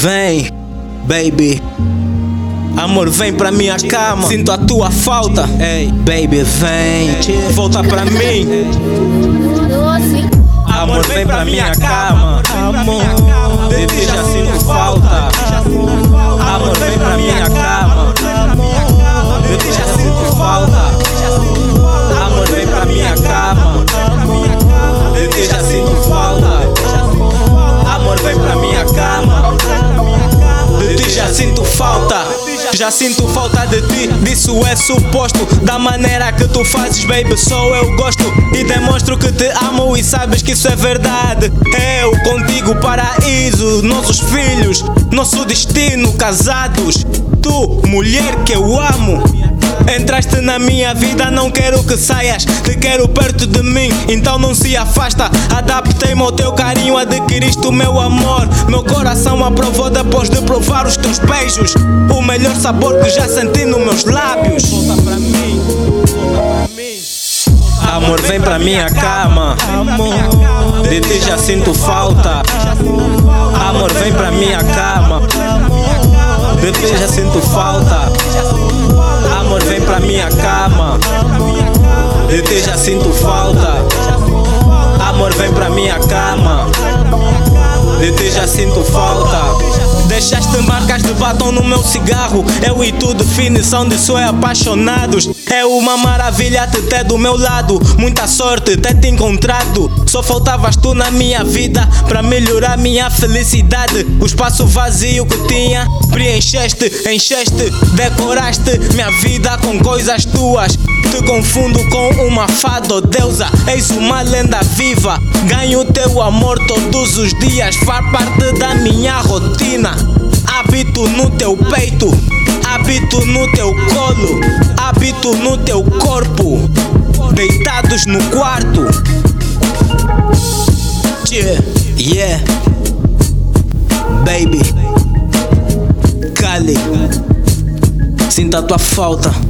Vem, baby, amor, vem pra minha cama. Sinto a tua falta. Ei, baby, vem, volta pra mim. Amor, vem pra minha cama. Amor, baby, já sinto falta. Amor, vem pra minha cama. Amor, baby, já sinto falta. Amor, vem pra minha cama. Amor, baby, já sinto falta. Amor, vem pra minha cama. De ti já sinto falta. Já sinto falta de ti, disso é suposto. Da maneira que tu fazes, baby, só eu gosto. E demonstro que te amo e sabes que isso é verdade. Eu contigo, paraíso, nossos filhos, nosso destino, casados. Tu, mulher que eu amo, entraste na minha vida, não quero que saias. Te quero perto de mim, então não se afasta. Adaptei-me ao teu carinho, adquiriste o meu amor. Meu coração aprovou depois de provar os teus beijos. O melhor sabor que já senti nos meus lábios. Volta pra mim, volta pra mim. Amor, vem pra minha cama. Amor, de ti já sinto falta. Amor, vem pra minha cama. De ti já sinto falta. Amor, vem pra minha cama. De ti já sinto falta. Amor, vem pra minha cama. De ti já sinto falta. Deixaste marcas de batom no meu cigarro. Eu e tu, definição disso é apaixonados. É uma maravilha te ter do meu lado. Muita sorte ter te encontrado. Só faltavas tu na minha vida pra melhorar minha felicidade. O espaço vazio que tinha preencheste, encheste. Decoraste minha vida com coisas tuas. Te confundo com uma fada, oh deusa. Eis uma lenda viva. Ganho teu amor todos os dias. Faz parte da minha rotina. Habito no teu peito, habito no teu colo, habito no teu corpo. Deitados no quarto. Yeah, yeah. Baby Cali, sinto a tua falta.